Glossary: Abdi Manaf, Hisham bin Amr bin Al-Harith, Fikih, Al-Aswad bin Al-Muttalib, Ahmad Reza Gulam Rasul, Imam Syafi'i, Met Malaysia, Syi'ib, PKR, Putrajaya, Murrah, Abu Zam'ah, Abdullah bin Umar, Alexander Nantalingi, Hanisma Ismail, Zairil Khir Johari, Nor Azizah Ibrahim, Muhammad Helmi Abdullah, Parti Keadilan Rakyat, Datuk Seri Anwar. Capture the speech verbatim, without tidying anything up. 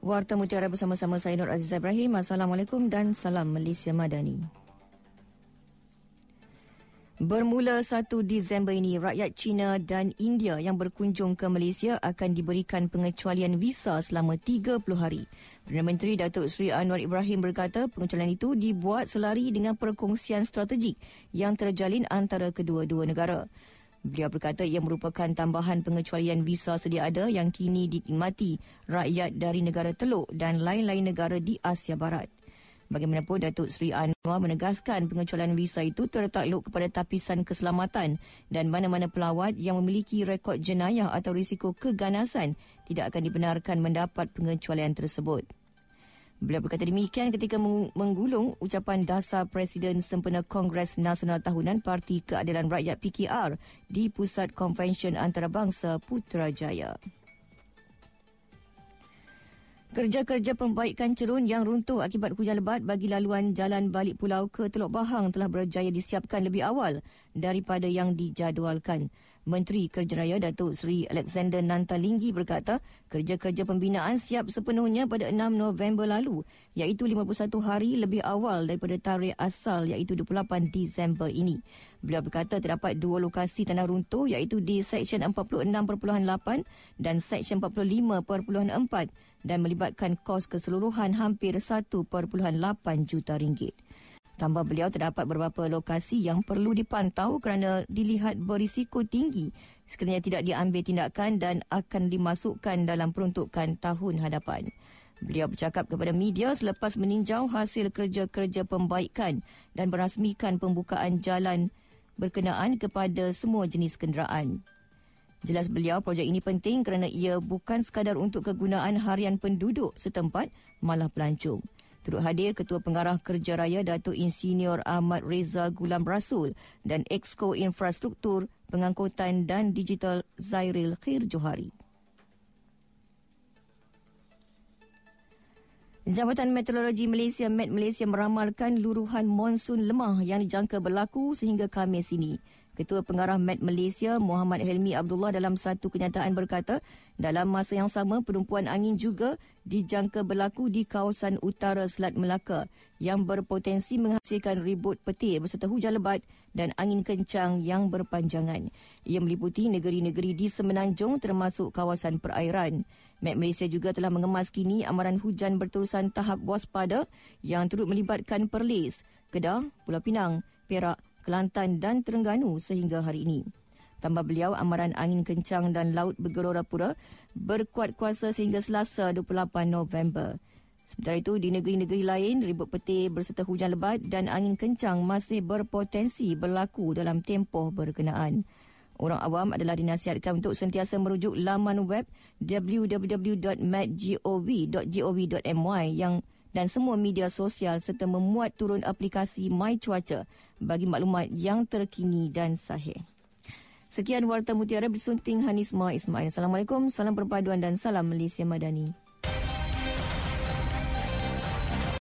Warta Mutiara bersama-sama saya Nor Azizah Ibrahim. Assalamualaikum dan salam Malaysia Madani. Bermula satu Disember ini, rakyat China dan India yang berkunjung ke Malaysia akan diberikan pengecualian visa selama tiga puluh hari. Perdana Menteri Datuk Seri Anwar Ibrahim berkata pengecualian itu dibuat selari dengan perkongsian strategik yang terjalin antara kedua-dua negara. Beliau berkata ia merupakan tambahan pengecualian visa sedia ada yang kini dinikmati rakyat dari negara Teluk dan lain-lain negara di Asia Barat. Bagaimanapun, Datuk Seri Anwar menegaskan pengecualian visa itu tertakluk kepada tapisan keselamatan dan mana-mana pelawat yang memiliki rekod jenayah atau risiko keganasan tidak akan dibenarkan mendapat pengecualian tersebut. Beliau berkata demikian ketika menggulung ucapan dasar Presiden sempena Kongres Nasional Tahunan Parti Keadilan Rakyat P K R di Pusat Konvensyen Antarabangsa Putrajaya. Kerja-kerja pembaikan cerun yang runtuh akibat hujan lebat bagi laluan jalan balik pulau ke Teluk Bahang telah berjaya disiapkan lebih awal daripada yang dijadualkan. Menteri Kerja Raya Datuk Seri Alexander Nantalingi berkata kerja-kerja pembinaan siap sepenuhnya pada enam November lalu, iaitu lima puluh satu hari lebih awal daripada tarikh asal, iaitu dua puluh lapan Disember ini. Beliau berkata terdapat dua lokasi tanah runtuh, iaitu di Seksyen empat puluh enam perpuluhan lapan dan Seksyen empat puluh lima perpuluhan empat, dan melibatkan kos keseluruhan hampir satu perpuluhan lapan juta ringgit. Tambah beliau, terdapat beberapa lokasi yang perlu dipantau kerana dilihat berisiko tinggi sekiranya tidak diambil tindakan dan akan dimasukkan dalam peruntukan tahun hadapan. Beliau bercakap kepada media selepas meninjau hasil kerja-kerja pembaikan dan merasmikan pembukaan jalan berkenaan kepada semua jenis kenderaan. Jelas beliau, projek ini penting kerana ia bukan sekadar untuk kegunaan harian penduduk setempat, malah pelancong. Turut hadir Ketua Pengarah Kerja Raya Datuk Insinyur Ahmad Reza Gulam Rasul dan Exco Infrastruktur, Pengangkutan dan Digital Zairil Khir Johari. Jabatan Meteorologi Malaysia Met Malaysia meramalkan luruhan monsun lemah yang dijangka berlaku sehingga Khamis ini. Ketua Pengarah Met Malaysia Muhammad Helmi Abdullah dalam satu kenyataan berkata, dalam masa yang sama penumpuan angin juga dijangka berlaku di kawasan utara Selat Melaka yang berpotensi menghasilkan ribut petir berserta hujan lebat dan angin kencang yang berpanjangan. Ia meliputi negeri-negeri di Semenanjung termasuk kawasan perairan. Met Malaysia juga telah mengemas kini amaran hujan berterusan tahap waspada yang turut melibatkan Perlis, Kedah, Pulau Pinang, Perak, Kelantan dan Terengganu sehingga hari ini. Tambah beliau, amaran angin kencang dan laut bergelora-gelora berkuat kuasa sehingga Selasa dua puluh lapan November. Sementara itu, di negeri-negeri lain, ribut petir berserta hujan lebat dan angin kencang masih berpotensi berlaku dalam tempoh berkenaan. Orang awam adalah dinasihatkan untuk sentiasa merujuk laman web w w w dot met gov dot gov dot my yang dan semua media sosial serta memuat turun aplikasi My Cuaca bagi maklumat yang terkini dan sahih. Sekian Warta Mutiara disunting Hanisma Ismail. Assalamualaikum, salam perpaduan dan salam Malaysia Madani.